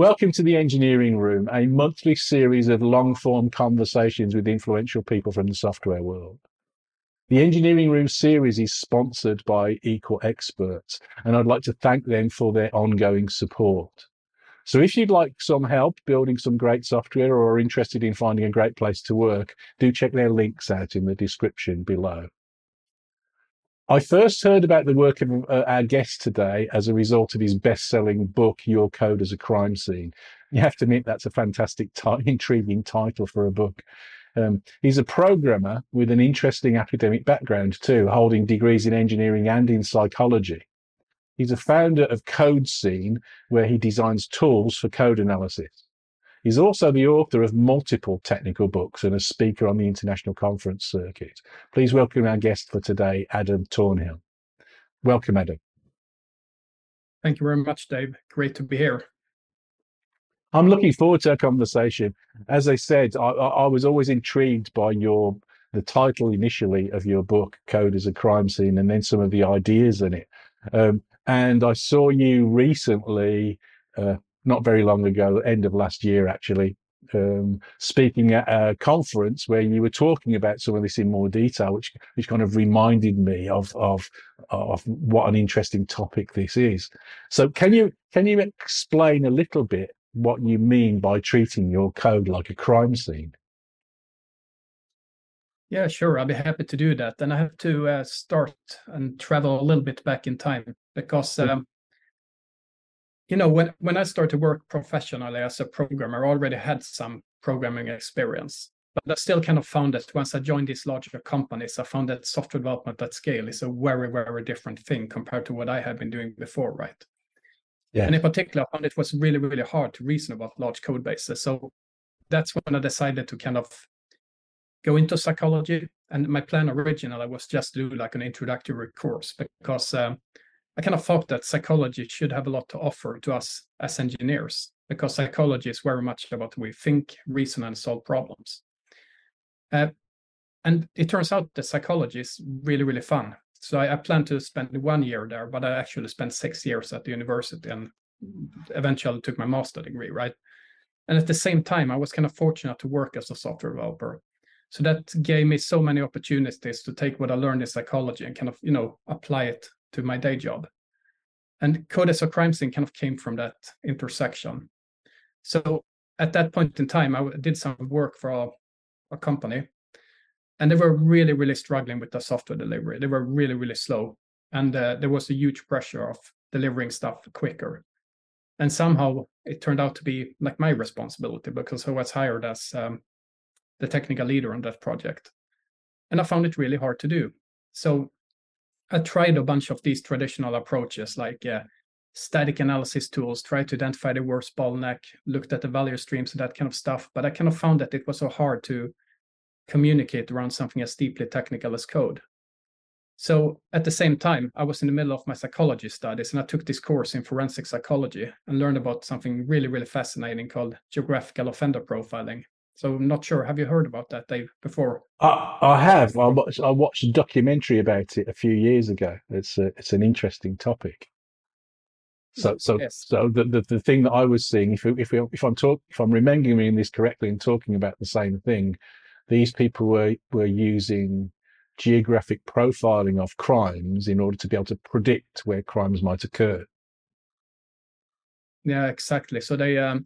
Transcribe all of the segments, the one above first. Welcome to the Engineering Room, a monthly series of long-form conversations with influential people from the software world. The Engineering Room series is sponsored by Equal Experts, and I'd like to thank them for their ongoing support. So if you'd like some help building some great software or are interested in finding a great place to work, do check their links out in the description below. I first heard about the work of our guest today as a result of his best-selling book, Your Code as a Crime Scene. You have to admit that's a fantastic, intriguing title for a book. He's a programmer with an interesting academic background too, holding degrees in engineering and in psychology. He's a founder of CodeScene, where he designs tools for code analysis. He's also the author of multiple technical books and a speaker on the international conference circuit. Please welcome our guest for today, Adam Tornhill. Welcome, Adam. Thank you very much, Dave. Great to be here. I'm looking forward to our conversation. As I said, I was always intrigued by the title initially of your book, Code as a Crime Scene, and then some of the ideas in it. And I saw you recently, not very long ago, end of last year, actually, speaking at a conference where you were talking about some of this in more detail, which kind of reminded me of what an interesting topic this is. So can you explain a little bit what you mean by treating your code like a crime scene? Yeah, sure. I'd be happy to do that. And I have to start and travel a little bit back in time because... You know, when I started to work professionally as a programmer, I already had some programming experience, but I still kind of found that once I joined these larger companies, I found that software development at scale is a very, very different thing compared to what I had been doing before, right? Yeah. And in particular, I found it was really, really hard to reason about large code bases. So that's when I decided to kind of go into psychology. And my plan originally was just to do like an introductory course because... I kind of thought that psychology should have a lot to offer to us as engineers, because psychology is very much about we think, reason, and solve problems. And it turns out that psychology is really, really fun. So I planned to spend 1 year there, but I actually spent 6 years at the university and eventually took my master degree, right? And at the same time, I was kind of fortunate to work as a software developer. So that gave me so many opportunities to take what I learned in psychology and kind of, you know, apply it to my day job. And Code as a Crime Scene kind of came from that intersection. So at that point in time, I did some work for a company, and they were really, really struggling with the software delivery. They were really, really slow. And there was a huge pressure of delivering stuff quicker. And somehow it turned out to be like my responsibility because I was hired as the technical leader on that project. And I found it really hard to do. So I tried a bunch of these traditional approaches like static analysis tools, tried to identify the worst bottleneck, looked at the value streams and that kind of stuff. But I kind of found that it was so hard to communicate around something as deeply technical as code. So at the same time, I was in the middle of my psychology studies and I took this course in forensic psychology and learned about something really, really fascinating called geographical offender profiling. So I'm not sure. Have you heard about that, Dave, before? I have. I watched a documentary about it a few years ago. It's an interesting topic. So the thing that I was seeing, if I'm remembering this correctly and talking about the same thing, these people were using geographic profiling of crimes in order to be able to predict where crimes might occur. Yeah, exactly. So they.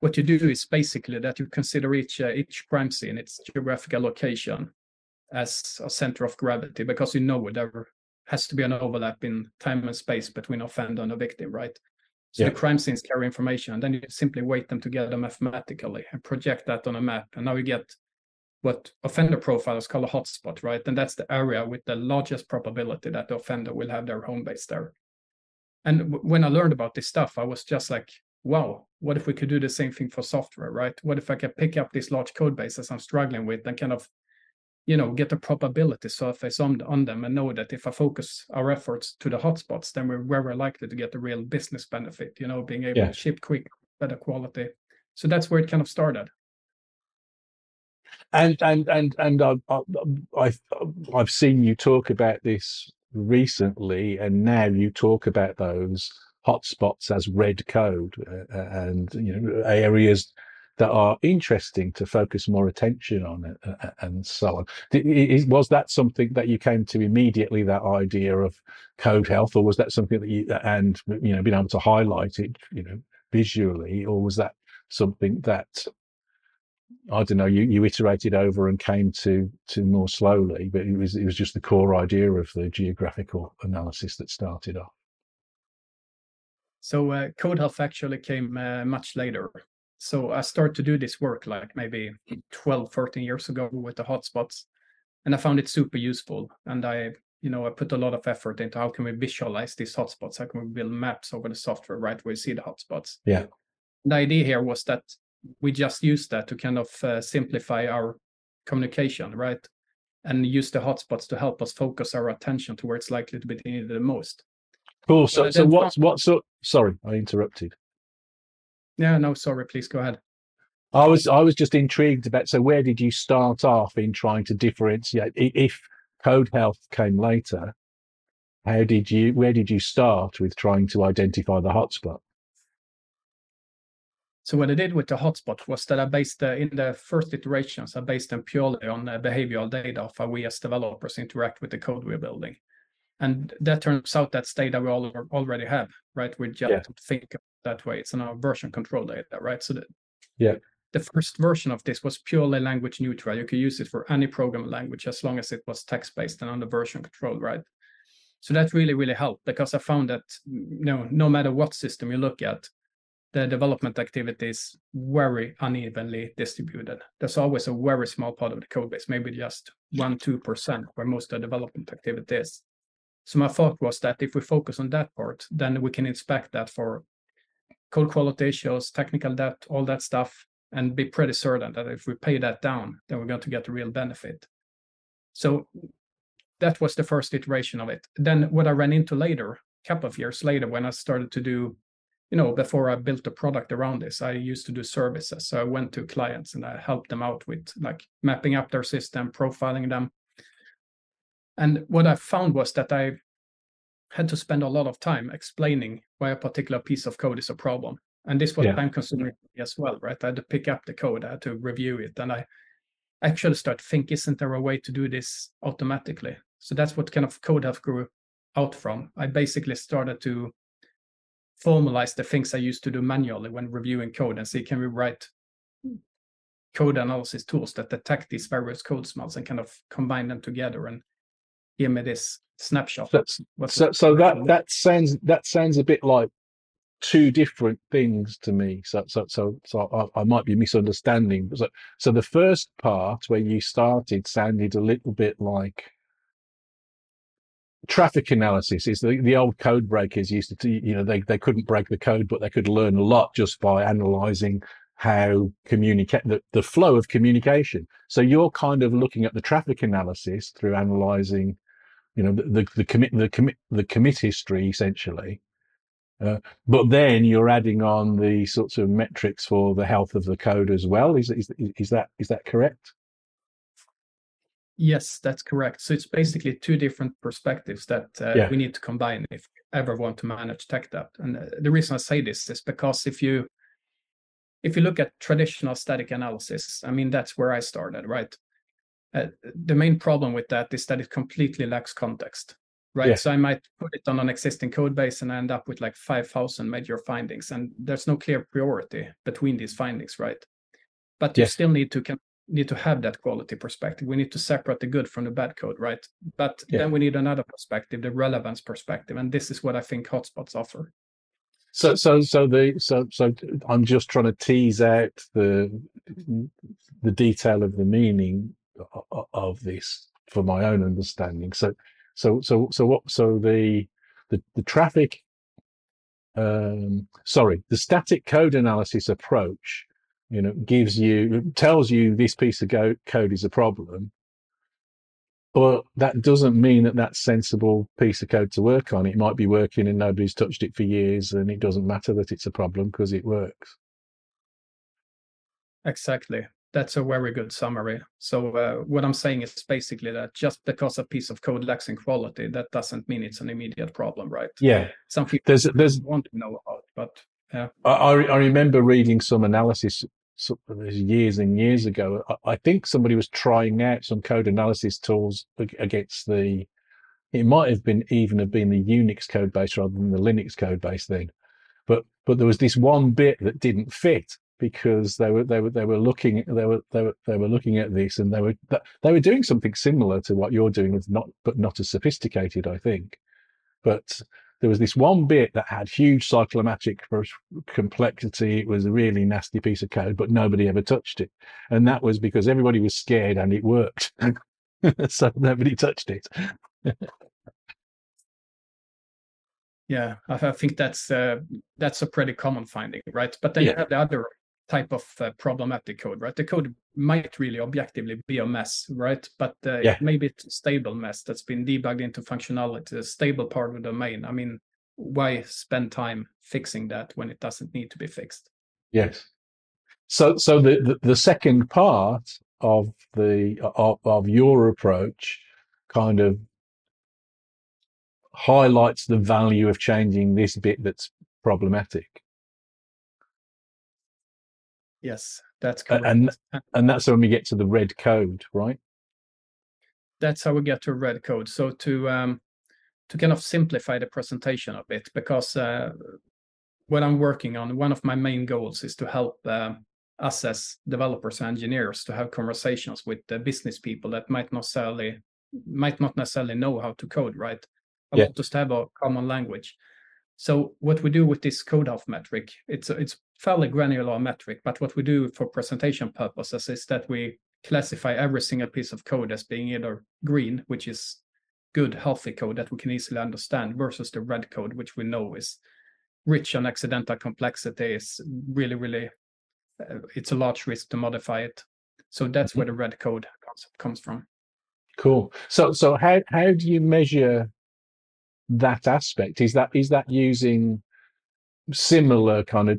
What you do is basically that you consider each crime scene, its geographical location, as a center of gravity, because you know there has to be an overlap in time and space between offender and a victim, right? So yeah. The crime scenes carry information, and then you simply weight them together mathematically and project that on a map. And now you get what offender profilers call a hotspot, right? And that's the area with the largest probability that the offender will have their home base there. And when I learned about this stuff, I was just like, wow, what if we could do the same thing for software, right? What if I could pick up these large code bases I'm struggling with and kind of, you know, get a probability surface on them and know that if I focus our efforts to the hotspots, then we're very likely to get the real business benefit, you know, being able to ship quick, better quality. So that's where it kind of started. And I've seen you talk about this recently, and now you talk about those hotspots as red code, and areas that are interesting to focus more attention on, and so on. Was that something that you came to immediately, that idea of code health, or was that something that you, and being able to highlight it, visually, or was that something that, I don't know, you iterated over and came to more slowly, but it was just the core idea of the geographical analysis that started off? So code health actually came much later. So I started to do this work like maybe 12, 13 years ago with the hotspots, and I found it super useful. And I put a lot of effort into how can we visualize these hotspots? How can we build maps over the software, right, where you see the hotspots? Yeah. The idea here was that we just use that to kind of simplify our communication, right? And use the hotspots to help us focus our attention to where it's likely to be needed the most. Cool. So sorry, I interrupted. Yeah, no, sorry, please go ahead. I was just intrigued about, so where did you start off in trying to differentiate? If code health came later, where did you start with trying to identify the hotspot? So what I did with the hotspot was that I based, in the first iterations, I based them purely on behavioral data of how we as developers interact with the code we're building. And that turns out that's data we already have, right? We just think that way. It's in our version control data, right? So the first version of this was purely language neutral. You could use it for any programming language as long as it was text-based and under version control, right? So that really, really helped, because I found that no matter what system you look at, the development activity is very unevenly distributed. There's always a very small part of the code base, maybe just 1-2% where most of the development activity is. So my thought was that if we focus on that part, then we can inspect that for code quality issues, technical debt, all that stuff, and be pretty certain that if we pay that down, then we're going to get the real benefit. So that was the first iteration of it. Then what I ran into later, a couple of years later, when I started to do, before I built a product around this, I used to do services. So I went to clients and I helped them out with like mapping up their system, profiling them. And what I found was that I had to spend a lot of time explaining why a particular piece of code is a problem. And this was time-consuming as well, right? I had to pick up the code, I had to review it. And I actually started to think, isn't there a way to do this automatically? So that's what kind of code health grew out from. I basically started to formalize the things I used to do manually when reviewing code and see, can we write code analysis tools that detect these various code smells and kind of combine them together and give me this snapshot. That sounds a bit like two different things to me. So I might be misunderstanding. So the first part where you started sounded a little bit like traffic analysis. Is the old code breakers used to, they couldn't break the code, but they could learn a lot just by analyzing how communicate the flow of communication. So you're kind of looking at the traffic analysis through analyzing the commit history essentially, but then you're adding on the sorts of metrics for the health of the code as well. Is that correct? Yes, that's correct. So it's basically two different perspectives that we need to combine if we ever want to manage tech debt. And the reason I say this is because if you look at traditional static analysis, I mean, that's where I started, right? The main problem with that is that it completely lacks context, right? Yeah. So I might put it on an existing code base and I end up with like 5,000 major findings, and there's no clear priority between these findings, right? But you still need to have that quality perspective. We need to separate the good from the bad code, right? But then we need another perspective, the relevance perspective, and this is what I think hotspots offer. So I'm just trying to tease out the detail of the meaning of this for my own understanding. The static code analysis approach, tells you this piece of code is a problem, but that doesn't mean that that's sensible piece of code to work on. It might be working and nobody's touched it for years, and it doesn't matter that it's a problem because it works. Exactly. That's a very good summary. So what I'm saying is basically that just because a piece of code lacks in quality, that doesn't mean it's an immediate problem, right? Yeah. Something there's want to know about, but yeah. I remember reading some analysis years and years ago. I think somebody was trying out some code analysis tools against the, it might have been the Unix code base rather than the Linux code base then, but there was this one bit that didn't fit, because they were looking at this, and they were doing something similar to what you're doing, but not as sophisticated, I think. But there was this one bit that had huge cyclomatic complexity. It was a really nasty piece of code, but nobody ever touched it, and that was because everybody was scared, and it worked, so nobody touched it. Yeah, I think that's a pretty common finding, right? But then you have the other type of problematic code, right? The code might really objectively be a mess, right? But maybe it's a stable mess that's been debugged into functionality, a stable part of the domain. I mean, why spend time fixing that when it doesn't need to be fixed? Yes. So the second part of your approach kind of highlights the value of changing this bit that's problematic. Yes, that's correct. And that's when we get to the red code, right? That's how we get to red code. So to kind of simplify the presentation a bit, because what I'm working on, one of my main goals is to help us as developers and engineers to have conversations with the business people that might not necessarily know how to code, right? Just have a common language. So what we do with this code half metric, it's fairly granular metric, but what we do for presentation purposes is that we classify every single piece of code as being either green, which is good, healthy code that we can easily understand, versus the red code, which we know is rich on accidental complexity, is really, really, it's a large risk to modify it. So that's where the red code concept comes from. Cool. So how do you measure that aspect? Is that using similar kind of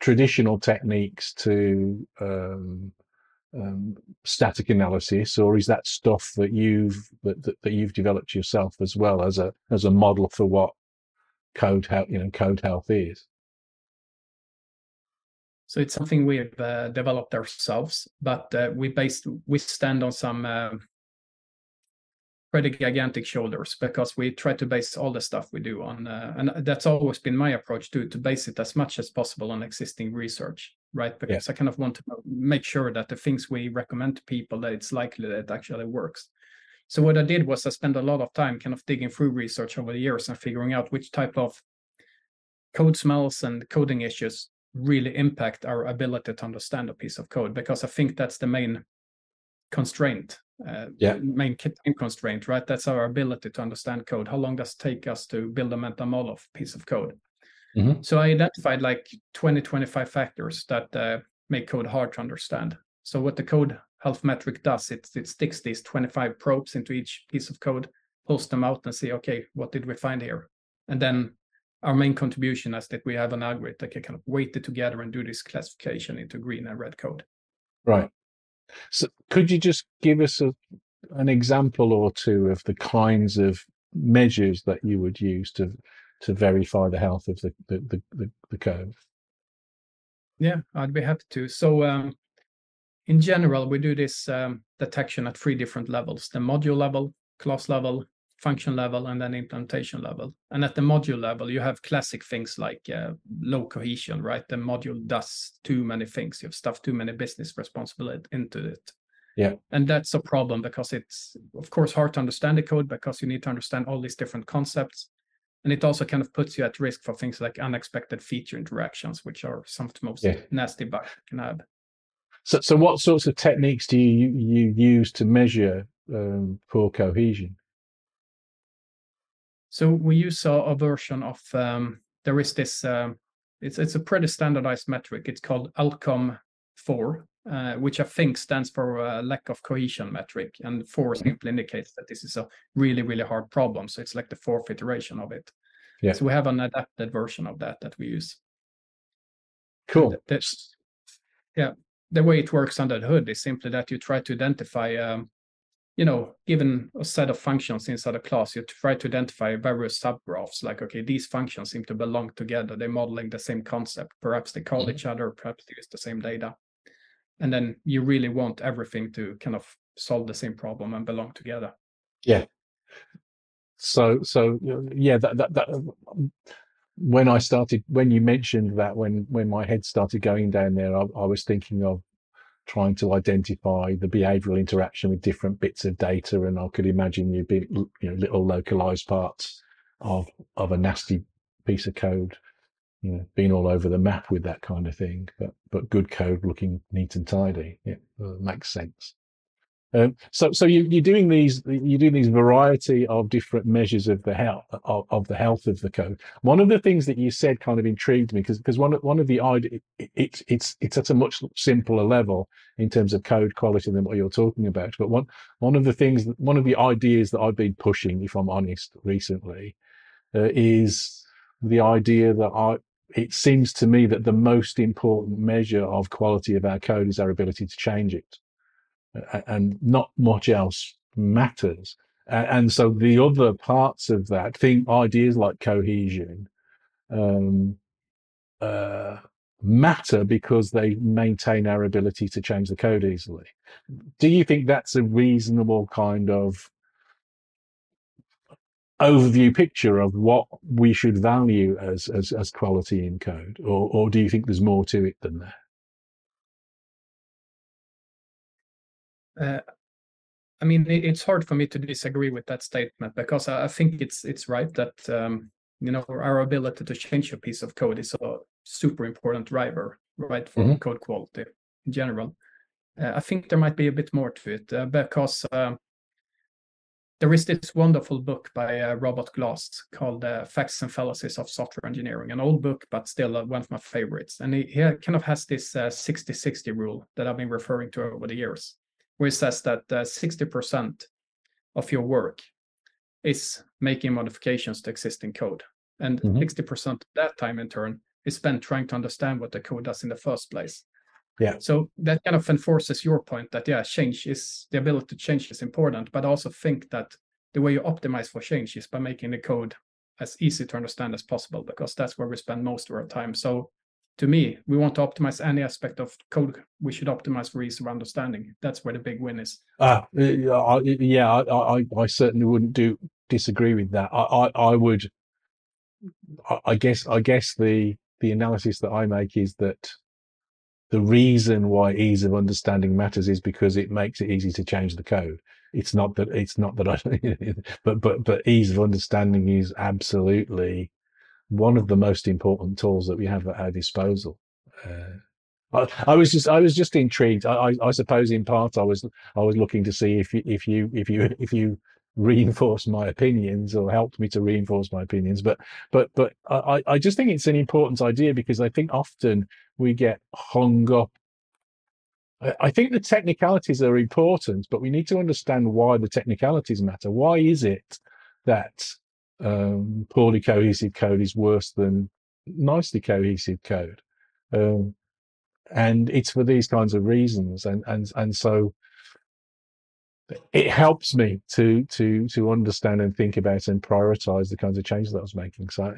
traditional techniques to static analysis, or is that stuff that you've developed yourself as well as a model for what code health is? So it's something we've developed ourselves, but we stand on some pretty gigantic shoulders, because we try to base all the stuff we do on and that's always been my approach too, to base it as much as possible on existing research, right? Because I kind of want to make sure that the things we recommend to people, that it's likely that it actually works. So what I did was I spent a lot of time kind of digging through research over the years and figuring out which type of code smells and coding issues really impact our ability to understand a piece of code, because I think that's the main constraint. Main constraint, right? That's our ability to understand code. How long does it take us to build a mental model of a piece of code? Mm-hmm. So I identified like 20-25 factors that make code hard to understand. So what the code health metric does, it sticks these 25 probes into each piece of code, pulls them out and see, okay, what did we find here? And then our main contribution is that we have an algorithm that can kind of weight it together and do this classification into green and red code. Right. So could you just give us an example or two of the kinds of measures that you would use to verify the health of the code? Yeah, I'd be happy to. So in general, we do this detection at three different levels: the module level, class level, function level, and then implementation level. And at the module level, you have classic things like low cohesion, right? The module does too many things. You have stuffed too many business responsibility into it. Yeah. And that's a problem, because it's, of course, hard to understand the code, because you need to understand all these different concepts. And it also kind of puts you at risk for things like unexpected feature interactions, which are some of the most nasty bugs you can have. So what sorts of techniques do you use to measure poor cohesion? So we use a version of, there is this, it's a pretty standardized metric. It's called LCOM4, which I think stands for lack of cohesion metric. And 4 simply indicates that this is a really, really hard problem. So it's like the 4th iteration of it. Yeah. So we have an adapted version of that we use. Cool. Yeah. the way it works under the hood is simply that you try to identify, given a set of functions inside a class, you try to identify various subgraphs, like, okay, these functions seem to belong together. They're modeling the same concept. Perhaps they call each other, perhaps they use the same data. And then you really want everything to kind of solve the same problem and belong together. Yeah. So yeah, that when you mentioned that, when my head started going down there, I was thinking of trying to identify the behavioral interaction with different bits of data, and I could imagine you'd be little localized parts of a nasty piece of code, being all over the map with that kind of thing, but good code looking neat and tidy. Yeah, makes sense. So you're doing these variety of different measures of the health of the code. One of the things that you said kind of intrigued me, because one of the ideas, it's at a much simpler level in terms of code quality than what you're talking about. But one of the ideas that I've been pushing, if I'm honest, recently, is the idea that it seems to me that the most important measure of quality of our code is our ability to change it. And not much else matters. And so the other parts of that thing, ideas like cohesion, matter because they maintain our ability to change the code easily. Do you think that's a reasonable kind of overview picture of what we should value as quality in code? Or do you think there's more to it than that? I mean, it's hard for me to disagree with that statement, because I think it's right that our ability to change a piece of code is a super important driver, right, for code quality in general. I think there might be a bit more to it, because there is this wonderful book by Robert Glass called Facts and Fallacies of Software Engineering, an old book, but still one of my favorites. And he kind of has this 60-60 rule that I've been referring to over the years, where it says that 60% of your work is making modifications to existing code. And 60% of that time, in turn, is spent trying to understand what the code does in the first place. Yeah. So that kind of enforces your point that, yeah, the ability to change is important, but I also think that the way you optimize for change is by making the code as easy to understand as possible, because that's where we spend most of our time. So to me, we want to optimize any aspect of code. We should optimize for ease of understanding. That's where the big win is. I certainly wouldn't disagree with that. I guess the analysis that I make is that the reason why ease of understanding matters is because it makes it easy to change the code. But ease of understanding is absolutely one of the most important tools that we have at our disposal. I was just intrigued. I suppose in part I was looking to see if you reinforced my opinions or helped me to reinforce my opinions. But I just think it's an important idea, because I think often we get hung up. I think the technicalities are important, but we need to understand why the technicalities matter. Why is it that poorly cohesive code is worse than nicely cohesive code, and it's for these kinds of reasons, and so it helps me to understand and think about and prioritize the kinds of changes that I was making. So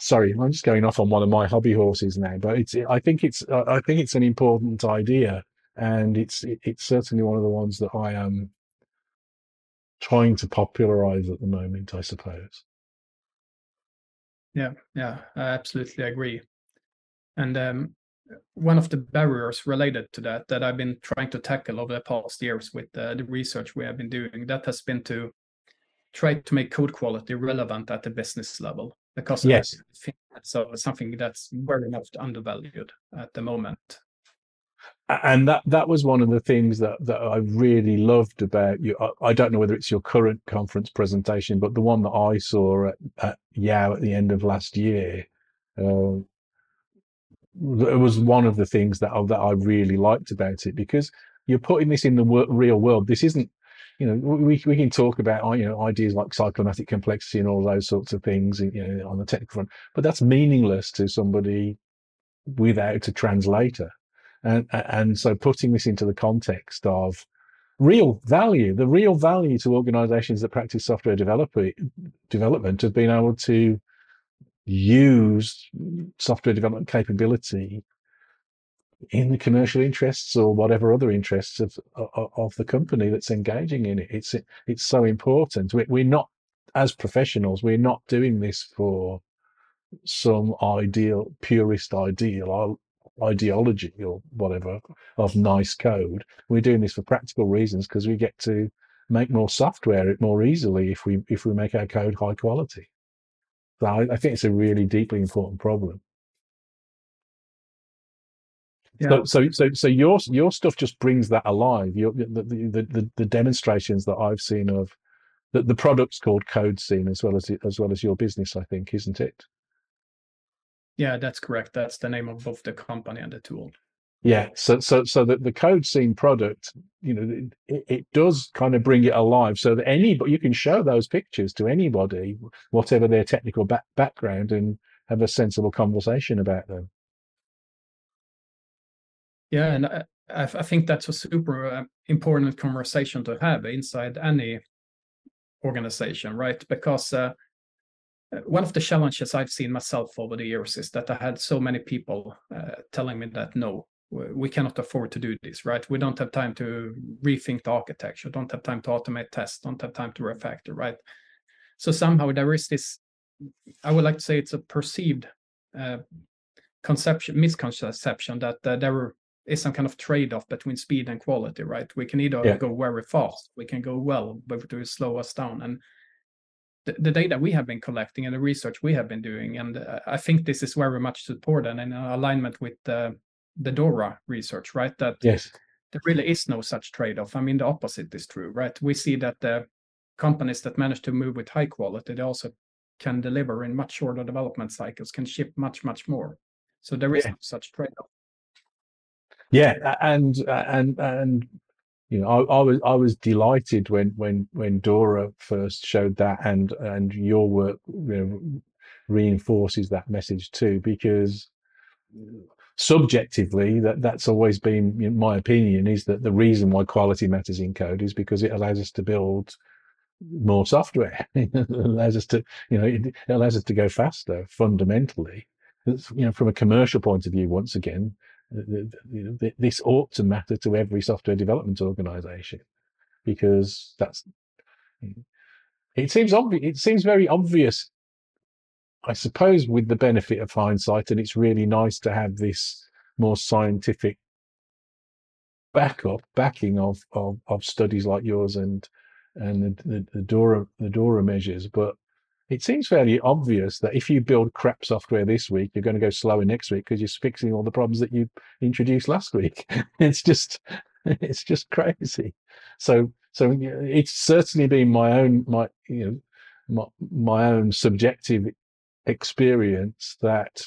sorry, I'm just going off on one of my hobby horses now, but I think it's an important idea, and it's certainly one of the ones that I am trying to popularize at the moment, I suppose. Yeah, I absolutely agree. And one of the barriers related to that I've been trying to tackle over the past years with the research we have been doing, that has been to try to make code quality relevant at the business level, because yes, I think that's something that's very much undervalued at the moment. And that was one of the things that I really loved about you. I don't know whether it's your current conference presentation, but the one that I saw at Yao at the end of last year, it was one of the things that I really liked about it, because you're putting this in the real world. This isn't, we can talk about ideas like cyclomatic complexity and all those sorts of things on the technical front, but that's meaningless to somebody without a translator. And so putting this into the context of real value, the real value to organizations that practice software development have been able to use software development capability in the commercial interests or whatever other interests of the company that's engaging in it. It's so important. We're not, as professionals, we're not doing this for some ideal, purist ideology or whatever of nice code. We're doing this for practical reasons because we get to make more software more easily if we make our code high quality. So I think it's a really deeply important problem. Yeah. So your stuff just brings that alive. The demonstrations that I've seen of the product's called CodeScene as well as your business, I think, isn't it? Yeah, that's correct. That's the name of both the company and the tool. Yeah. So the CodeScene product, you know, it does kind of bring it alive so that anybody, you can show those pictures to anybody, whatever their technical background, and have a sensible conversation about them. Yeah. And I think that's a super important conversation to have inside any organization, right? Because one of the challenges I've seen myself over the years is that I had so many people telling me that, no, we cannot afford to do this, right? We don't have time to rethink the architecture, don't have time to automate tests, don't have time to refactor, right? So somehow there is this, I would like to say it's a perceived misconception that there is some kind of trade-off between speed and quality, right? We can either go very fast, we can go well, but it will slow us down. And the data we have been collecting and the research we have been doing, and I think this is very much supported and in alignment with the DORA research, right? That yes, there really is no such trade-off. I mean, the opposite is true, right? We see that the companies that manage to move with high quality, they also can deliver in much shorter development cycles, can ship much, much more. So there is no such trade-off. Yeah, and you know, I was delighted when DORA first showed that, and your work, you know, reinforces that message too, because subjectively that's always been, you know, my opinion is that the reason why quality matters in code is because it allows us to build more software. It allows us to, you know, it allows us to go faster fundamentally. It's, you know, from a commercial point of view, once again, this ought to matter to every software development organization, because that's, it seems obvious, it seems very obvious, I suppose, with the benefit of hindsight. And it's really nice to have this more scientific backing of studies like yours and the DORA measures. But it seems fairly obvious that if you build crap software this week, you're going to go slower next week because you're fixing all the problems that you introduced last week. It's just crazy. So it's certainly been my own subjective experience that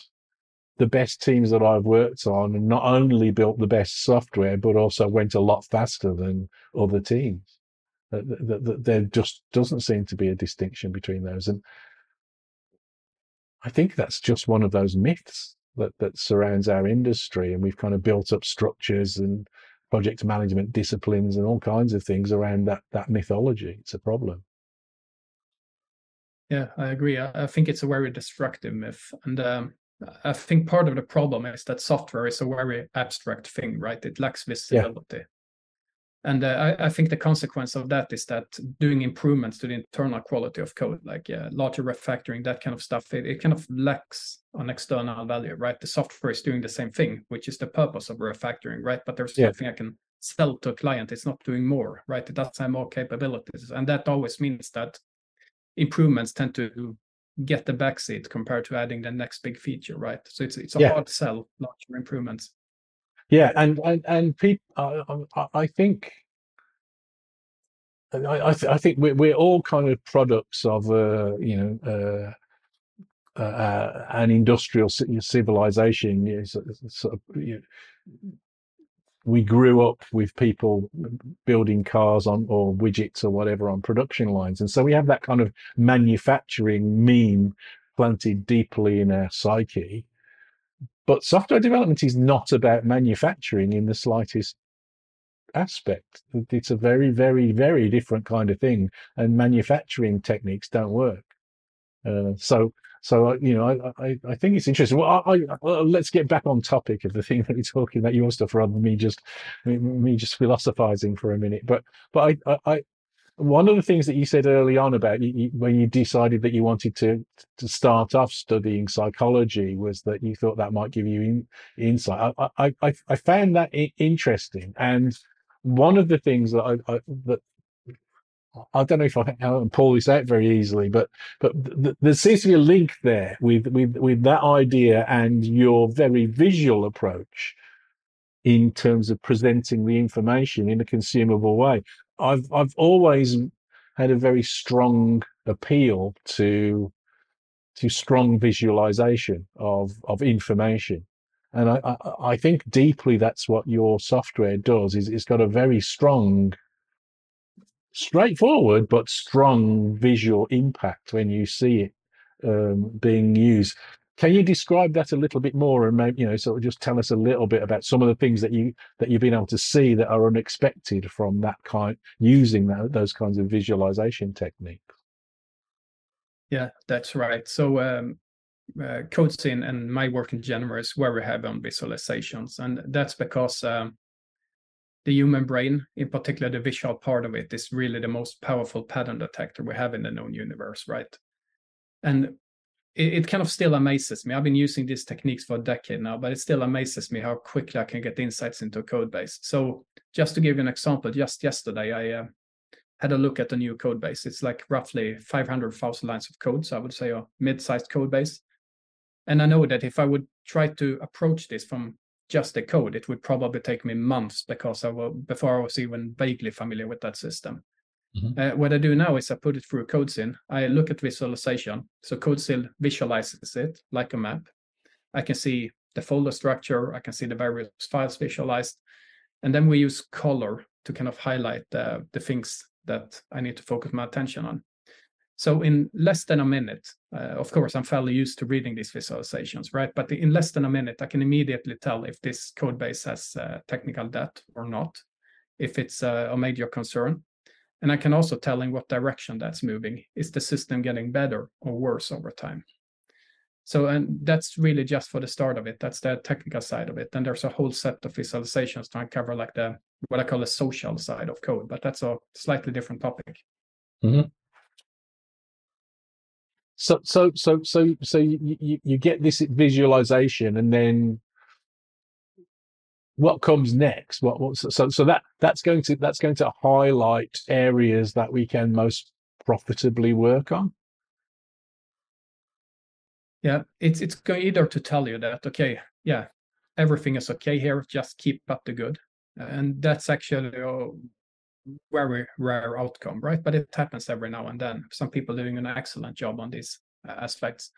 the best teams that I've worked on not only built the best software but also went a lot faster than other teams. There just doesn't seem to be a distinction between those, and I think that's just one of those myths that surrounds our industry. And we've kind of built up structures and project management disciplines and all kinds of things around that mythology. It's a problem. Yeah, I agree. I think it's a very destructive myth, and I think part of the problem is that software is a very abstract thing, right? It lacks visibility. Yeah. And I think the consequence of that is that doing improvements to the internal quality of code, like larger refactoring, that kind of stuff, it kind of lacks an external value, right? The software is doing the same thing, which is the purpose of refactoring, right? But there's nothing I can sell to a client. It's not doing more, right? It doesn't have more capabilities. And that always means that improvements tend to get the backseat compared to adding the next big feature, right? So it's a hard sell, larger improvements. Yeah, and people, I think we're all kind of products of an industrial civilization. You know, sort of, you know, we grew up with people building cars on or widgets or whatever on production lines, and so we have that kind of manufacturing meme planted deeply in our psyche. But software development is not about manufacturing in the slightest aspect. It's a very, very, very different kind of thing, and manufacturing techniques don't work. So you know, I think it's interesting. Well, let's get back on topic of the thing that we're talking about, your stuff, rather than me just philosophizing for a minute. But I one of the things that you said early on about when you decided that you wanted to start off studying psychology was that you thought that might give you insight. I found that interesting, and one of the things that I don't know if I can pull this out very easily, but there seems to be a link there with that idea and your very visual approach in terms of presenting the information in a consumable way. I've always had a very strong appeal to strong visualization of information, and I think deeply that's what your software does. Is it's got a very strong, straightforward but strong visual impact when you see it being used. Can you describe that a little bit more, and maybe, you know, sort of just tell us a little bit about some of the things that you've been able to see that are unexpected from that kind, using those kinds of visualization techniques? Yeah, that's right. So CodeScene and my work in general is where we have on visualizations, and that's because the human brain, in particular the visual part of it, is really the most powerful pattern detector we have in the known universe, right? And it kind of still amazes me. I've been using these techniques for a decade now, but it still amazes me how quickly I can get insights into a code base. So just to give you an example, just yesterday, I had a look at a new code base. It's like roughly 500,000 lines of code. So I would say a mid-sized code base. And I know that if I would try to approach this from just the code, it would probably take me months before I was even vaguely familiar with that system. Mm-hmm. What I do now is I put it through CodeScene. I look at visualization. So CodeScene visualizes it like a map. I can see the folder structure. I can see the various files visualized. And then we use color to kind of highlight the things that I need to focus my attention on. So in less than a minute, of course, I'm fairly used to reading these visualizations, right? But in less than a minute, I can immediately tell if this code base has technical debt or not, if it's a major concern. And I can also tell in what direction that's moving. Is the system getting better or worse over time? So, and that's really just for the start of it. That's the technical side of it. And there's a whole set of visualizations to uncover, like what I call the social side of code, but that's a slightly different topic. Mm-hmm. So you get this visualization, and then what comes next? That's going to highlight areas that we can most profitably work on. Yeah, it's going either to tell you that, okay, yeah, everything is okay here, just keep up the good, and that's actually a very rare outcome, right? But it happens every now and then. Some people doing an excellent job on these aspects.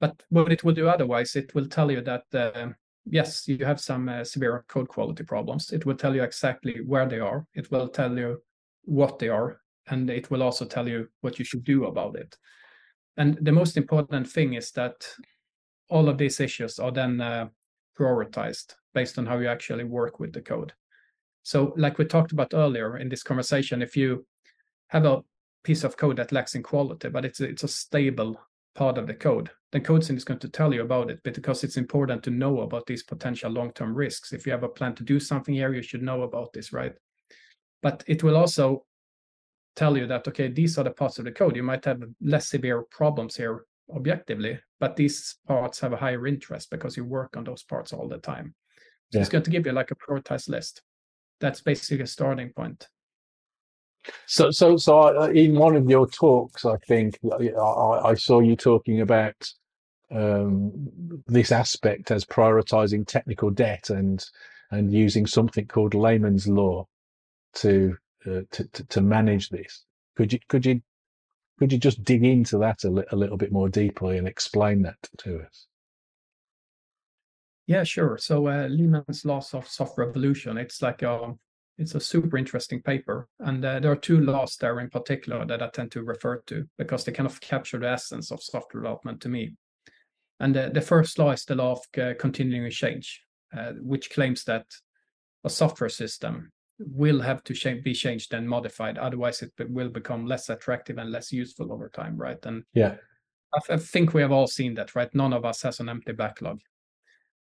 But what it will do otherwise, it will tell you that yes, you have some severe code quality problems. It will tell you exactly where they are. It will tell you what they are, and it will also tell you what you should do about it. And the most important thing is that all of these issues are then prioritized based on how you actually work with the code. So like we talked about earlier in this conversation, if you have a piece of code that lacks in quality, but it's a stable part of the code, then CodeScene is going to tell you about it, because it's important to know about these potential long-term risks. If you have a plan to do something here, you should know about this, right? But it will also tell you that, okay, these are the parts of the code. You might have less severe problems here objectively, but these parts have a higher interest because you work on those parts all the time. So yeah, it's going to give you like a prioritized list. That's basically a starting point. So in one of your talks, I think I saw you talking about this aspect as prioritizing technical debt and using something called Lehman's Law to manage this. Could you just dig into that a little bit more deeply and explain that to us? Yeah, sure. So Lehman's Law of Software Evolution. It's a super interesting paper, and there are two laws there in particular that I tend to refer to because they kind of capture the essence of software development to me. And the first law is the law of continuing change, which claims that a software system will have to be changed and modified, otherwise it will become less attractive and less useful over time, right? And yeah, I think we have all seen that, right? None of us has an empty backlog.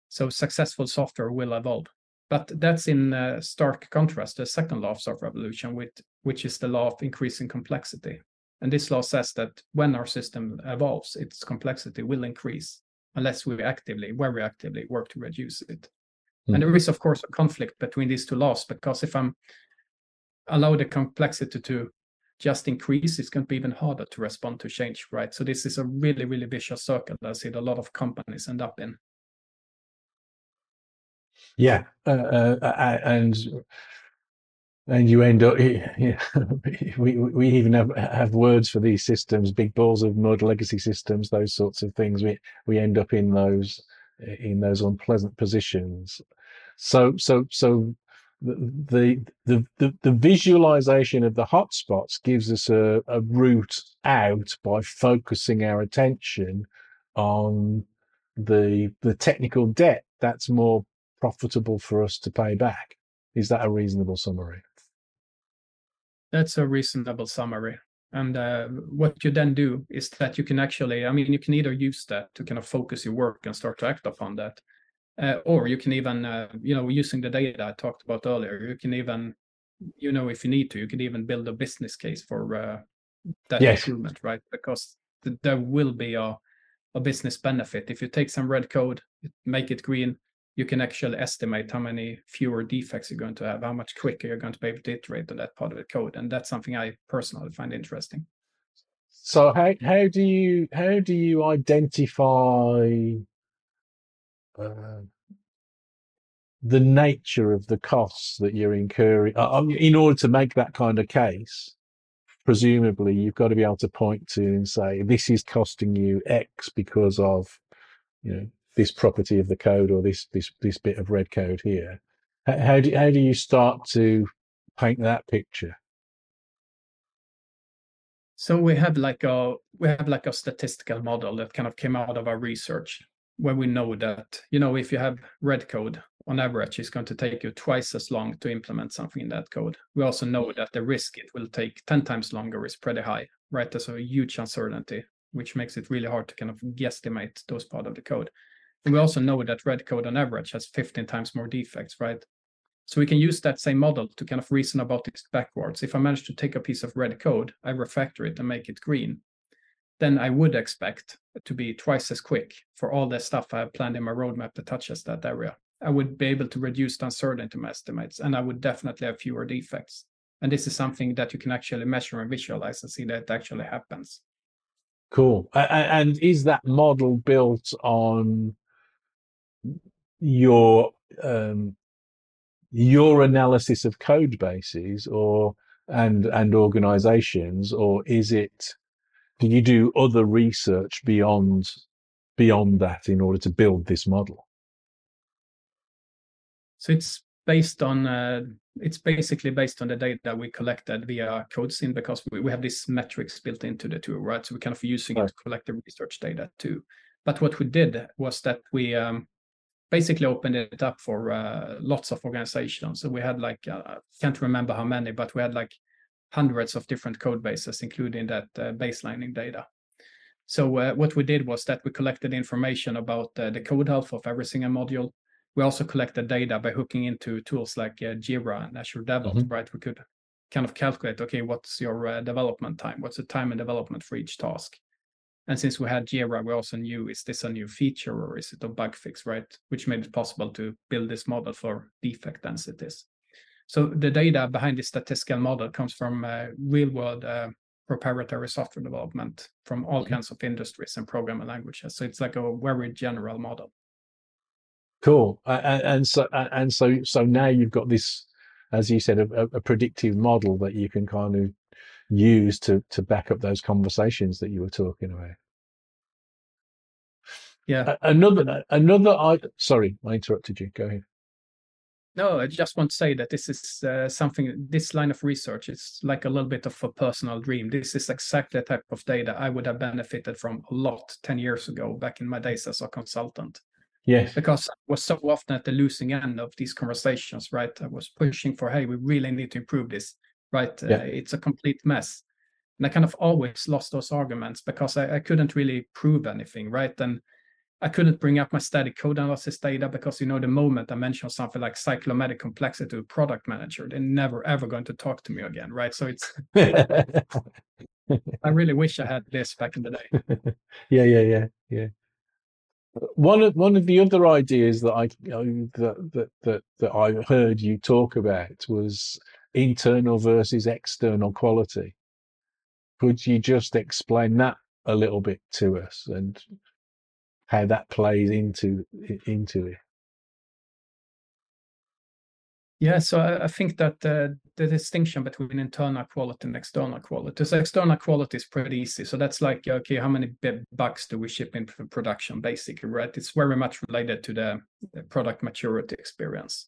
So successful software will evolve. But that's in stark contrast to the second law of software evolution, which is the law of increasing complexity. And this law says that when our system evolves, its complexity will increase unless we actively, very actively work to reduce it. Mm-hmm. And there is, of course, a conflict between these two laws, because if I allow the complexity to just increase, it's going to be even harder to respond to change, right? So this is a really, really vicious circle that I see a lot of companies end up in. Yeah, and you end up, yeah, we even have words for these systems, big balls of mud, legacy systems, those sorts of things. We end up in those unpleasant positions. So the visualization of the hotspots gives us a route out by focusing our attention on the technical debt that's more profitable for us to pay back. Is that a reasonable summary? That's a reasonable summary. And what you then do is that you can actually, I mean, you can either use that to kind of focus your work and start to act upon that, or you can even, using the data I talked about earlier, you can even, if you need to, you can even build a business case for that improvement, right? Because there will be a business benefit. If you take some red code, make it green, you can actually estimate how many fewer defects you're going to have, how much quicker you're going to be able to iterate on that part of the code. And that's something I personally find interesting. So how do you identify the nature of the costs that you're incurring? In order to make that kind of case, presumably you've got to be able to point to and say, this is costing you X because of, this property of the code, or this bit of red code here. How do you start to paint that picture? So we have like a statistical model that kind of came out of our research, where we know that if you have red code, on average it's going to take you twice as long to implement something in that code. We also know that the risk it will take 10 times longer is pretty high, right? There's a huge uncertainty, which makes it really hard to kind of guesstimate those part of the code. And we also know that red code on average has 15 times more defects, right? So we can use that same model to kind of reason about this backwards. If I manage to take a piece of red code, I refactor it and make it green, then I would expect to be twice as quick for all the stuff I have planned in my roadmap that touches that area. I would be able to reduce the uncertainty in my estimates, and I would definitely have fewer defects. And this is something that you can actually measure and visualize and see that it actually happens. Cool. And is that model built on your analysis of code bases and organizations, or is it, do you do other research beyond that in order to build this model? So it's based on it's basically based on the data we collected via CodeScene, because we have these metrics built into the tool, right? So we're kind of using it to collect the research data too. But what we did was that we basically opened it up for lots of organizations. So we had like, I can't remember how many, but we had like hundreds of different code bases, including that baselining data. So what we did was that we collected information about the code health of every single module. We also collected data by hooking into tools like Jira and Azure DevOps, right? We could kind of calculate, okay, what's your development time? What's the time and development for each task? And since we had Jira, we also knew, is this a new feature or is it a bug fix, right? Which made it possible to build this model for defect densities. So the data behind this statistical model comes from real-world proprietary software development from all kinds of industries and programming languages. So it's like a very general model. Cool. And so now you've got this, as you said, a predictive model that you can kind of use to back up those conversations that you were talking about. Yeah. Another, I interrupted you. Go ahead. No, I just want to say that this is something, this line of research is like a little bit of a personal dream. This is exactly the type of data I would have benefited from a lot 10 years ago, back in my days as a consultant. Yes. Because I was so often at the losing end of these conversations, right? I was pushing for, hey, we really need to improve this, right? Yeah. It's a complete mess. And I kind of always lost those arguments because I couldn't really prove anything, right? And I couldn't bring up my static code analysis data because, you know, the moment I mentioned something like cyclomatic complexity to a product manager, they're never, ever going to talk to me again, right? So it's, I really wish I had this back in the day. Yeah. One of the other ideas that I heard you talk about was internal versus external quality. Could you just explain that a little bit to us and how that plays into it? Yeah, so I think that the distinction between internal quality and external quality. So external quality is pretty easy. So that's like, okay, how many bugs do we ship in production, basically, right? It's very much related to the product maturity experience.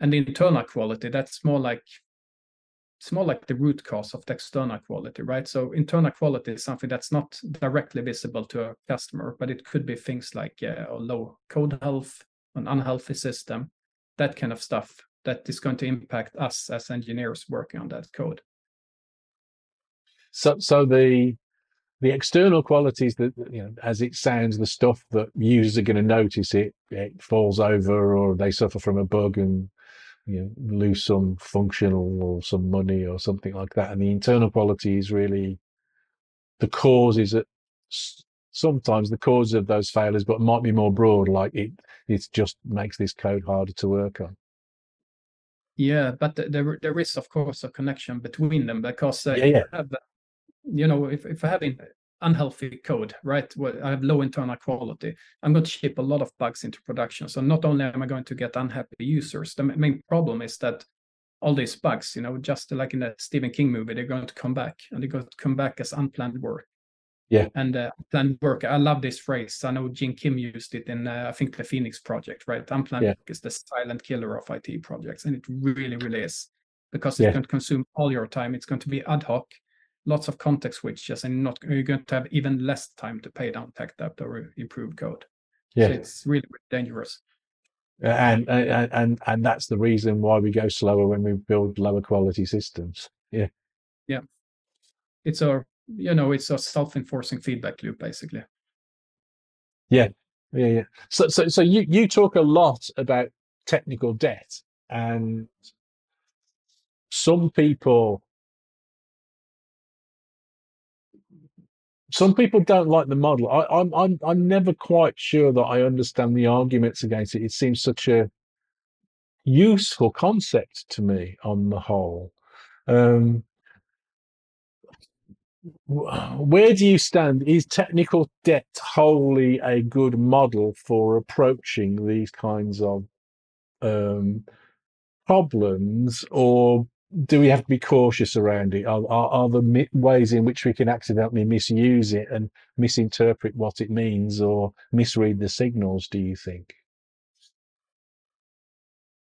And the internal quality, that's more like, it's more like the root cause of the external quality, right? So internal quality is something that's not directly visible to a customer, but it could be things like low code health, an unhealthy system, that kind of stuff that is going to impact us as engineers working on that code. So the external qualities that, you know, as it sounds, the stuff that users are going to notice, it falls over or they suffer from a bug and, you know, lose some functional or some money or something like that. And the internal quality is really the causes that sometimes the cause of those failures, but might be more broad, like it just makes this code harder to work on. Yeah, but there is, of course, a connection between them because if I have unhealthy code, right, well, I have low internal quality, I'm going to ship a lot of bugs into production. So not only am I going to get unhappy users, the main problem is that all these bugs, you know, just like in the Stephen King movie, they're going to come back, and they're going to come back as unplanned work. Yeah. And unplanned work, I love this phrase. I know Gene Kim used it in, I think, The Phoenix Project, right? Unplanned work is the silent killer of IT projects. And it really, really is, because it's going to consume all your time. It's going to be ad hoc, lots of context switches, and you're going to have even less time to pay down tech debt or improve code. Yeah. So it's really, really dangerous. And that's the reason why we go slower when we build lower quality systems. Yeah. Yeah. It's our... you know, it's a self-enforcing feedback loop, basically. Yeah. So you talk a lot about technical debt, and some people don't like the model. I'm never quite sure that I understand the arguments against it. It seems such a useful concept to me on the whole. Where do you stand? Is technical debt wholly a good model for approaching these kinds of problems, or do we have to be cautious around it? Are there ways in which we can accidentally misuse it and misinterpret what it means or misread the signals, do you think?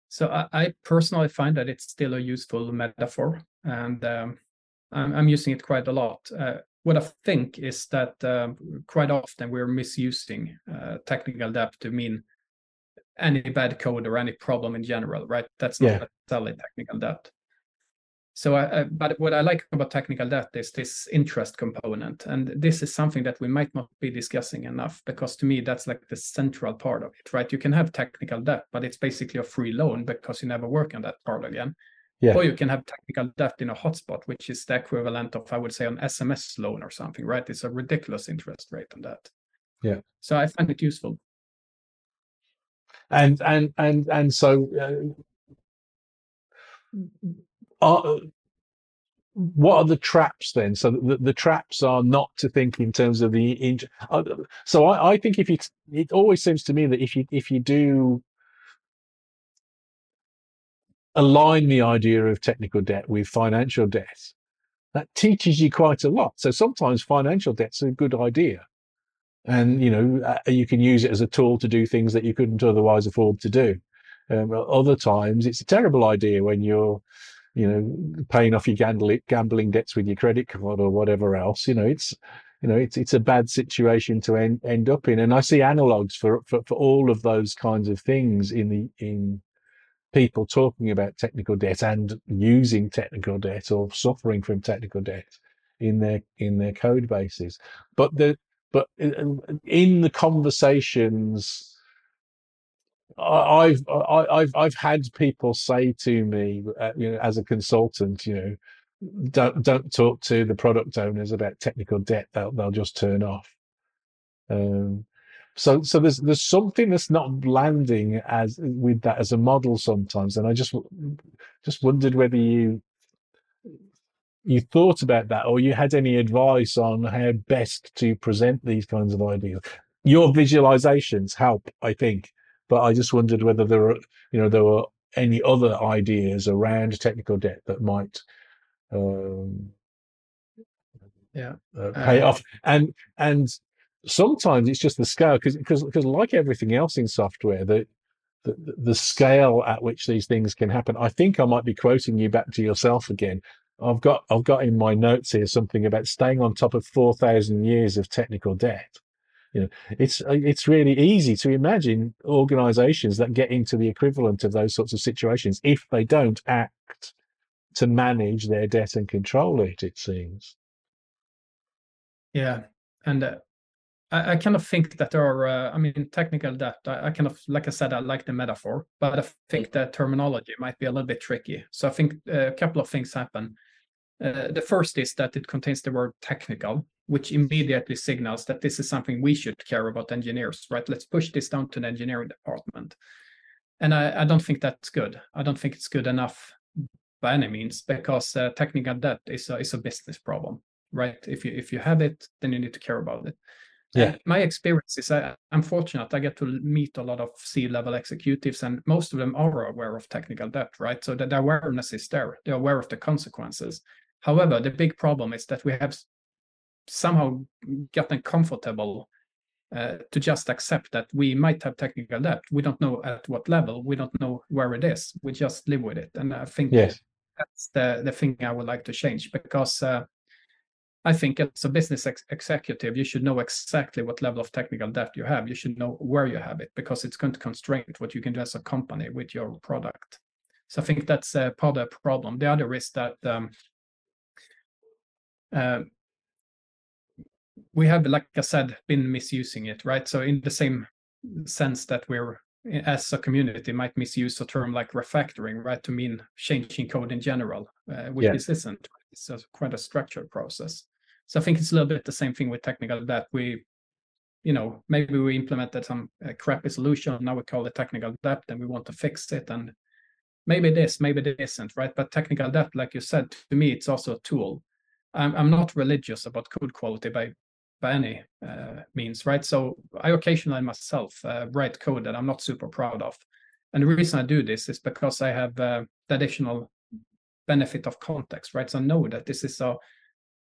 So I personally find that it's still a useful metaphor, and I'm using it quite a lot. What I think is that quite often we're misusing technical debt to mean any bad code or any problem in general, right? That's not necessarily technical debt. So, but what I like about technical debt is this interest component. And this is something that we might not be discussing enough, because to me, that's like the central part of it, right? You can have technical debt, but it's basically a free loan because you never work on that part again. Yeah. Or you can have technical debt in a hotspot, which is the equivalent of, I would say, an SMS loan or something, right? It's a ridiculous interest rate on that. Yeah. So I find it useful. And so, what are the traps then? So the traps are not to think in terms of the so I think it always seems to me that if you do align the idea of technical debt with financial debt, that teaches you quite a lot. So sometimes financial debt's a good idea, and you know, you can use it as a tool to do things that you couldn't otherwise afford to do. Other times, it's a terrible idea when you're, you know, paying off your gambling debts with your credit card or whatever else. It's a bad situation to end up in. And I see analogues for all of those kinds of things in people talking about technical debt and using technical debt or suffering from technical debt in their code bases. But in the conversations I've had people say to me, as a consultant, don't talk to the product owners about technical debt. They'll just turn off. So there's something that's not landing with that as a model sometimes. And I just wondered whether you thought about that, or you had any advice on how best to present these kinds of ideas. Your visualizations help, I think. But I just wondered whether there were any other ideas around technical debt that might pay off. And sometimes it's just the scale, because like everything else in software, the scale at which these things can happen. I think I might be quoting you back to yourself again. I've got in my notes here something about staying on top of 4,000 years of technical debt. It's really easy to imagine organizations that get into the equivalent of those sorts of situations if they don't act to manage their debt and control it, it seems. Yeah. And I kind of think that there are, technical debt, I kind of, like I said, I like the metaphor, but I think that terminology might be a little bit tricky. So I think a couple of things happen. The first is that it contains the word technical, which immediately signals that this is something we should care about, engineers, right? Let's push this down to the engineering department. And I don't think that's good. I don't think it's good enough by any means, because technical debt is a business problem, right? If you have it, then you need to care about it. Yeah. And my experience is I'm fortunate. I get to meet a lot of C-level executives, and most of them are aware of technical debt, right? So the awareness is there. They're aware of the consequences. However, the big problem is that we have somehow gotten comfortable to just accept that we might have technical debt. We don't know at what level. We don't know where it is. We just live with it. And I think that's the thing I would like to change, because I think as a business executive, you should know exactly what level of technical debt you have. You should know where you have it, because it's going to constrain what you can do as a company with your product. So I think that's part of the problem. The other is that we have, like I said, been misusing it, right? So in the same sense that we're, as a community, might misuse a term like refactoring, right, to mean changing code in general, which this isn't. It's quite a structured process. So I think it's a little bit the same thing with technical debt. We, maybe we implemented some crappy solution. Now we call it technical debt, and we want to fix it. And maybe it is, maybe it isn't, right? But technical debt, like you said, to me, it's also a tool. I'm not religious about code quality by any means, right? So I occasionally myself write code that I'm not super proud of. And the reason I do this is because I have the additional benefit of context, right? So I know that this is a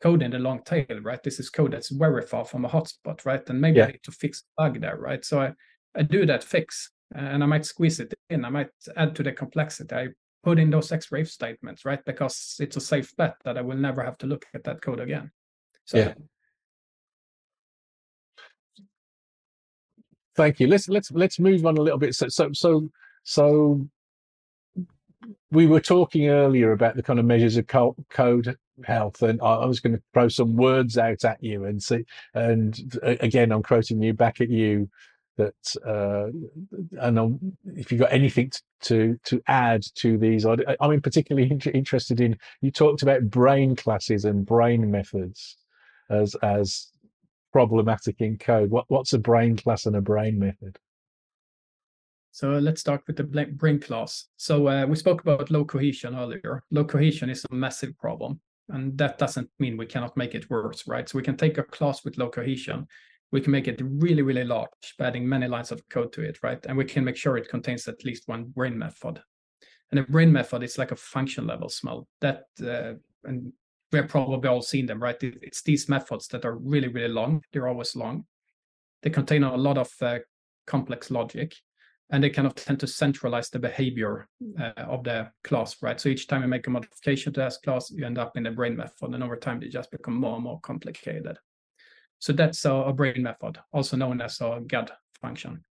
code in the long tail, right? This is code that's very far from a hotspot, right? And maybe I need to fix a bug there, right? So I do that fix, and I might squeeze it in. I might add to the complexity. I put in those extra if statements, right? Because it's a safe bet that I will never have to look at that code again. So thank you. Let's move on a little bit. So we were talking earlier about the kind of measures of code health, and I was going to throw some words out at you and see. And again, I'm quoting you back at you that, and if you've got anything to add to these, I'm particularly interested in. You talked about brain classes and brain methods as problematic in code. What's a brain class and a brain method? So let's start with the brain class. So we spoke about low cohesion earlier. Low cohesion is a massive problem, and that doesn't mean we cannot make it worse, right? So we can take a class with low cohesion. We can make it really, really large by adding many lines of code to it, right? And we can make sure it contains at least one brain method. And a brain method is like a function level smell that, and we're probably all seen them, right? It's these methods that are really, really long. They're always long. They contain a lot of complex logic. and they kind of tend to centralize the behavior of the class, right? So each time you make a modification to that class, you end up in the brain method, and over time they just become more and more complicated. So that's a brain method, also known as a GAD function.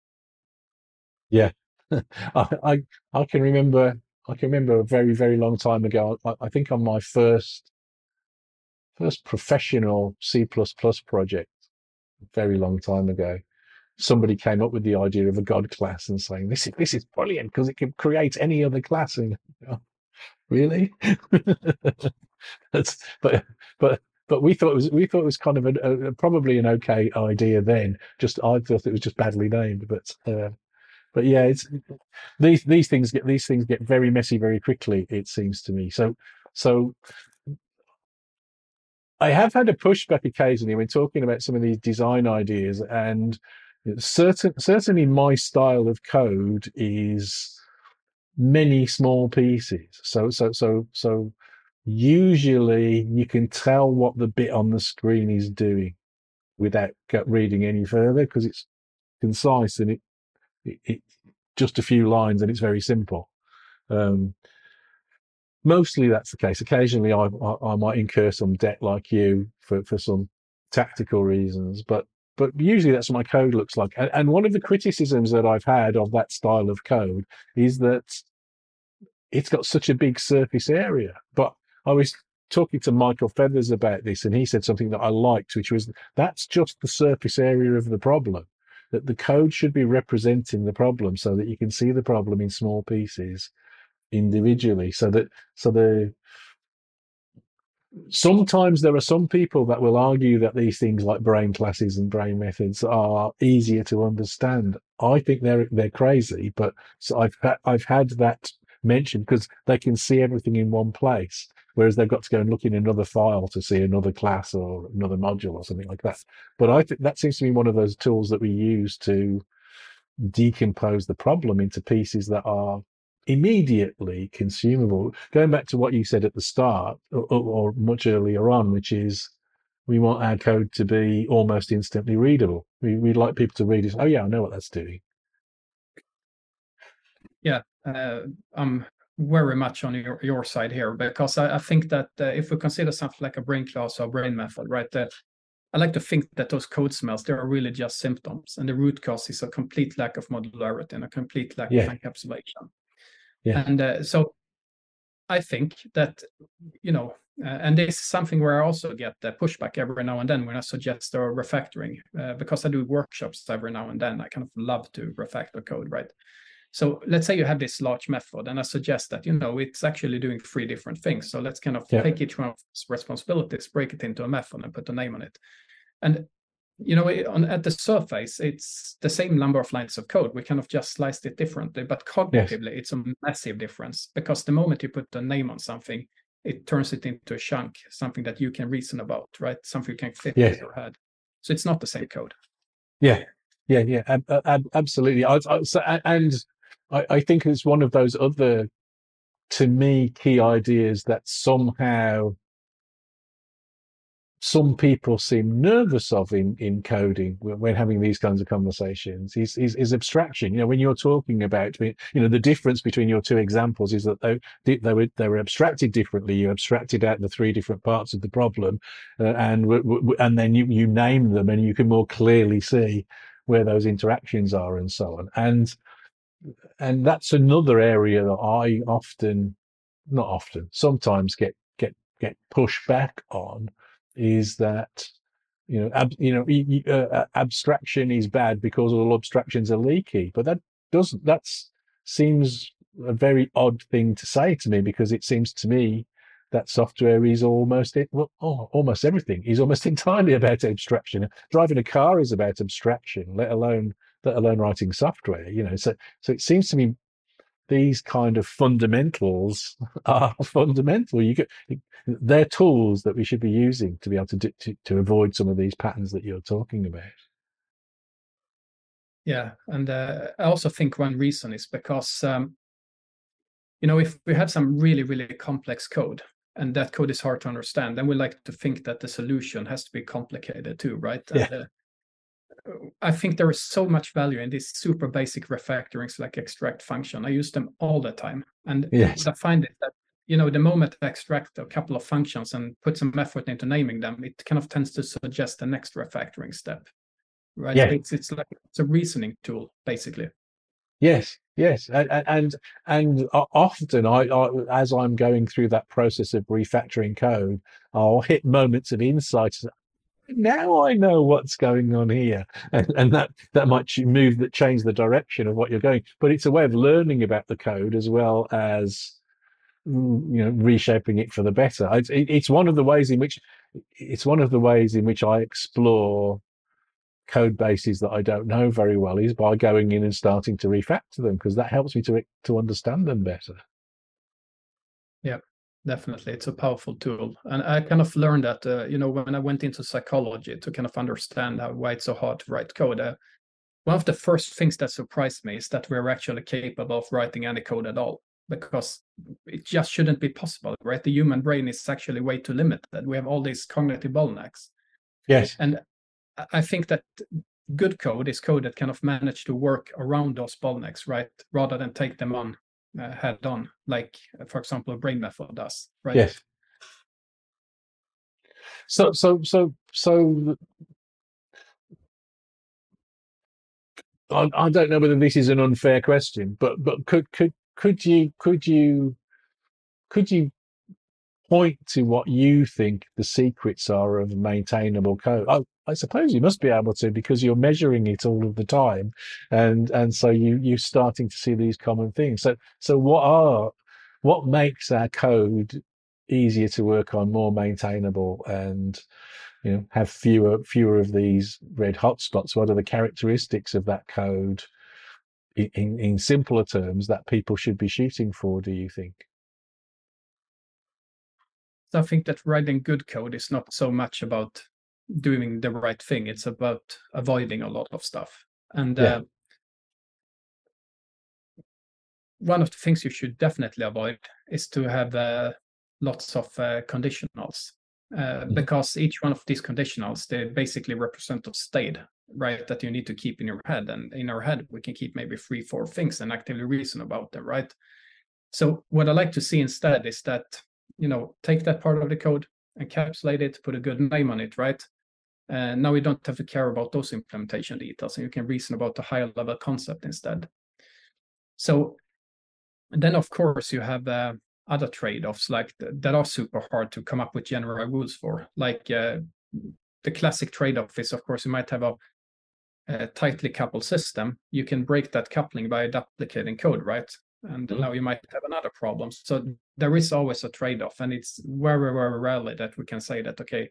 Yeah, I can remember a very, very long time ago. I think on my first professional C++ project, a very long time ago, somebody came up with the idea of a God class and saying, this is brilliant because it can create any other class. And really? But we thought it was kind of probably an okay idea then. Just I thought it was just badly named. But yeah, it's these things get very messy very quickly, it seems to me. So I have had a pushback occasionally when talking about some of these design ideas, and certainly my style of code is many small pieces. So usually you can tell what the bit on the screen is doing without reading any further, because it's concise and it's just a few lines and it's very simple. Mostly that's the case. Occasionally I might incur some debt like you for some tactical reasons, but usually that's what my code looks like. And one of the criticisms that I've had of that style of code is that it's got such a big surface area. But I was talking to Michael Feathers about this, and he said something that I liked, which was that's just the surface area of the problem, that the code should be representing the problem so that you can see the problem in small pieces individually. Sometimes there are some people that will argue that these things like brain classes and brain methods are easier to understand. I think they're crazy, but so I've had that mentioned because they can see everything in one place, whereas they've got to go and look in another file to see another class or another module or something like that. But I think that seems to be one of those tools that we use to decompose the problem into pieces that are immediately consumable. Going back to what you said at the start, or much earlier on, which is we want our code to be almost instantly readable. We'd like people to read it. Oh yeah, I know what that's doing. Yeah, I'm very much on your side here, because I think that if we consider something like a brain class or brain method, right, I like to think that those code smells, they are really just symptoms, and the root cause is a complete lack of modularity and a complete lack of encapsulation. Yeah. And so I think that, and this is something where I also get the pushback every now and then when I suggest a refactoring, because I do workshops every now and then. I kind of love to refactor code, right? So let's say you have this large method, and I suggest that, it's actually doing three different things. So let's kind of take each one of its responsibilities, break it into a method and put a name on it. And, at the surface, it's the same number of lines of code. We kind of just sliced it differently, but cognitively, it's a massive difference, because the moment you put a name on something, it turns it into a chunk, something that you can reason about, right? Something you can fit in your head. So it's not the same code. Yeah. Absolutely. I think it's one of those other, to me, key ideas that somehow some people seem nervous of in coding when having these kinds of conversations is abstraction. When you're talking about, the difference between your two examples is that they were abstracted differently. You abstracted out the three different parts of the problem, and then you name them, and you can more clearly see where those interactions are and so on. And that's another area that I sometimes get pushed back on, is that abstraction is bad because all abstractions are leaky. But that seems a very odd thing to say to me, because it seems to me that software is almost everything is almost entirely about abstraction. Driving a car is about abstraction, let alone writing software. So it seems to me these kind of fundamentals are fundamental. They're tools that we should be using to be able to avoid some of these patterns that you're talking about. Yeah, and I also think one reason is because if we have some really, really complex code, and that code is hard to understand, then we like to think that the solution has to be complicated too, right? Yeah. And, I think there is so much value in these super basic refactorings like extract function. I use them all the time. And yes. I find it that, you know, the moment I extract a couple of functions and put some effort into naming them, it kind of tends to suggest the next refactoring step. Right? Yes. It's like it's a reasoning tool, basically. Yes, yes. And often, I as I'm going through that process of refactoring code, I'll hit moments of insight. Now I know what's going on here, and that might change the direction of what you're going. But it's a way of learning about the code as well as, you know, reshaping it for the better. It's one of the ways in which I explore code bases that I don't know very well is by going in and starting to refactor them, because that helps me to understand them better. Yeah, definitely. It's a powerful tool. And I kind of learned that, you know, when I went into psychology to kind of understand why it's so hard to write code, one of the first things that surprised me is that we're actually capable of writing any code at all, because it just shouldn't be possible, right? The human brain is actually way too limited. We have all these cognitive bottlenecks. Yes. And I think that good code is code that kind of managed to work around those bottlenecks, right? Rather than take them on head on, like, for example, a brain method does, right? Yes. So I don't know whether this is an unfair question, but could you point to what you think the secrets are of maintainable code? I suppose you must be able to, because you're measuring it all of the time, and so you're starting to see these common things. So what makes our code easier to work on, more maintainable, and, you know, have fewer of these red hot spots? What are the characteristics of that code in simpler terms that people should be shooting for, do you think? I think that writing good code is not so much about doing the right thing. It's about avoiding a lot of stuff. And one of the things you should definitely avoid is to have lots of conditionals, because each one of these conditionals, they basically represent a state, right, that you need to keep in your head. And in our head, we can keep maybe 3-4 things and actively reason about them, right? So what I like to see instead is that, you know, take that part of the code, encapsulate it, put a good name on it, right? And now you don't have to care about those implementation details, and you can reason about the higher level concept instead. So then, of course, you have other trade-offs like that are super hard to come up with general rules for. Like the classic trade-off is, of course, you might have a tightly coupled system. You can break that coupling by duplicating code, right? And now you might have another problem. So there is always a trade-off, and it's very, very rarely that we can say that, okay,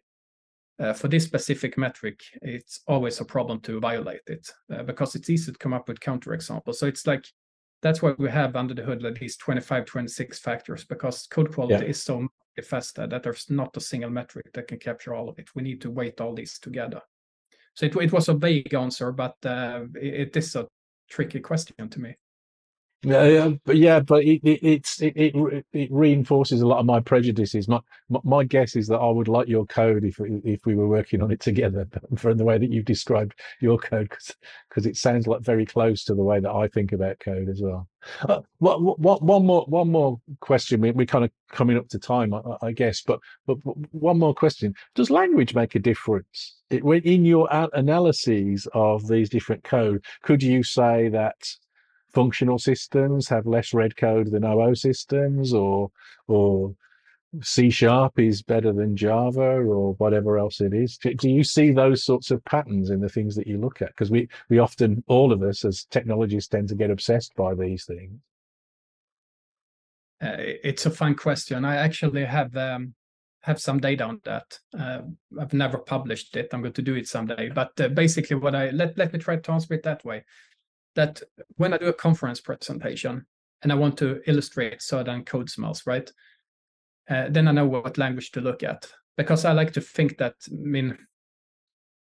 for this specific metric, it's always a problem to violate it, because it's easy to come up with counterexamples. So it's like, that's why we have under the hood at least 25, 26 factors, because code quality is so multifaceted that there's not a single metric that can capture all of it. We need to weight all these together. So it was a vague answer, but it is a tricky question to me. But it reinforces a lot of my prejudices. My guess is that I would like your code if we were working on it together, from the way that you've described your code, because it sounds like very close to the way that I think about code as well. One more question. We're kind of coming up to time, I guess. But one more question: does language make a difference in your analyses of these different code? Could you say that functional systems have less red code than OO systems, or C# is better than Java, or whatever else it is? Do you see those sorts of patterns in the things that you look at? Because we often, all of us as technologists, tend to get obsessed by these things. It's a fun question. I actually have some data on that. I've never published it. I'm going to do it someday. But basically, what I let me try to answer it that way. That when I do a conference presentation and I want to illustrate certain code smells, right? Then I know what language to look at, because I like to think that, I mean,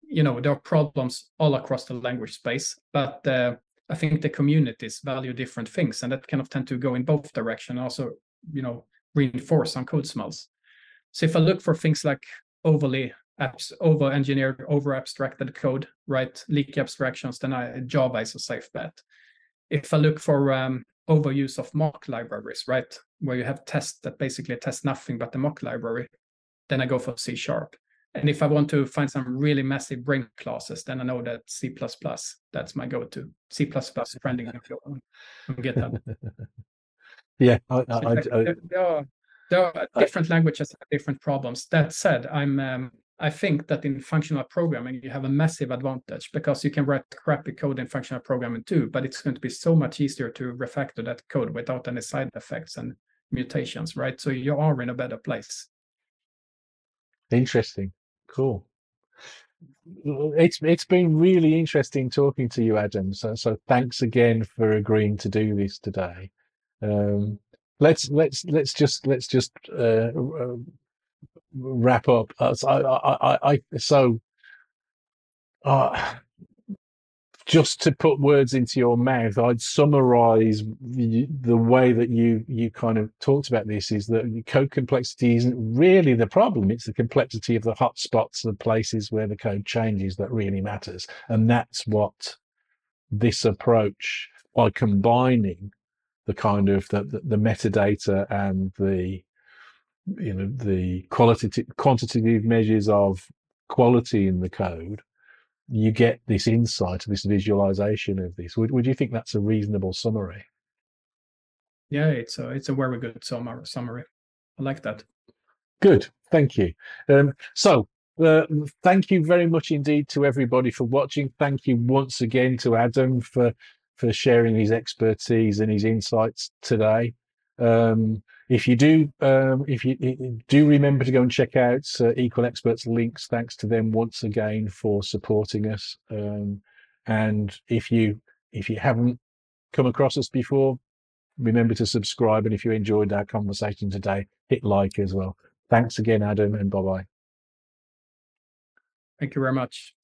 you know, there are problems all across the language space, but I think the communities value different things, and that kind of tend to go in both directions, also, you know, reinforce some code smells. So if I look for things like overly over-engineered, over-abstracted code, right? Leaky abstractions, then Java is a safe bet. If I look for overuse of mock libraries, right, where you have tests that basically test nothing but the mock library, then I go for C#. And if I want to find some really massive brain classes, then I know that C++, that's my go-to. C++ trending on GitHub. Yeah. There are different languages that have different problems. That said, I think that in functional programming, you have a massive advantage because you can write crappy code in functional programming too, but it's going to be so much easier to refactor that code without any side effects and mutations, right? So you are in a better place. Interesting. Cool. It's been really interesting talking to you, Adam. So thanks again for agreeing to do this today. Let's just wrap up. So just to put words into your mouth, I'd summarize the way that you kind of talked about this is that code complexity isn't really the problem. It's the complexity of the hot spots, the places where the code changes that really matters. And that's what this approach, by combining the kind of the metadata and the quantitative measures of quality in the code, you get this insight, this visualization of this. Would you think that's a reasonable summary? Yeah, it's a very good summary. I like that. Good. Thank you. Thank you very much indeed to everybody for watching. Thank you once again to Adam for sharing his expertise and his insights today. If you do remember to go and check out Equal Experts links, thanks to them once again for supporting us. And if you haven't come across us before, remember to subscribe. And if you enjoyed our conversation today, hit like as well. Thanks again, Adam, and bye-bye. Thank you very much.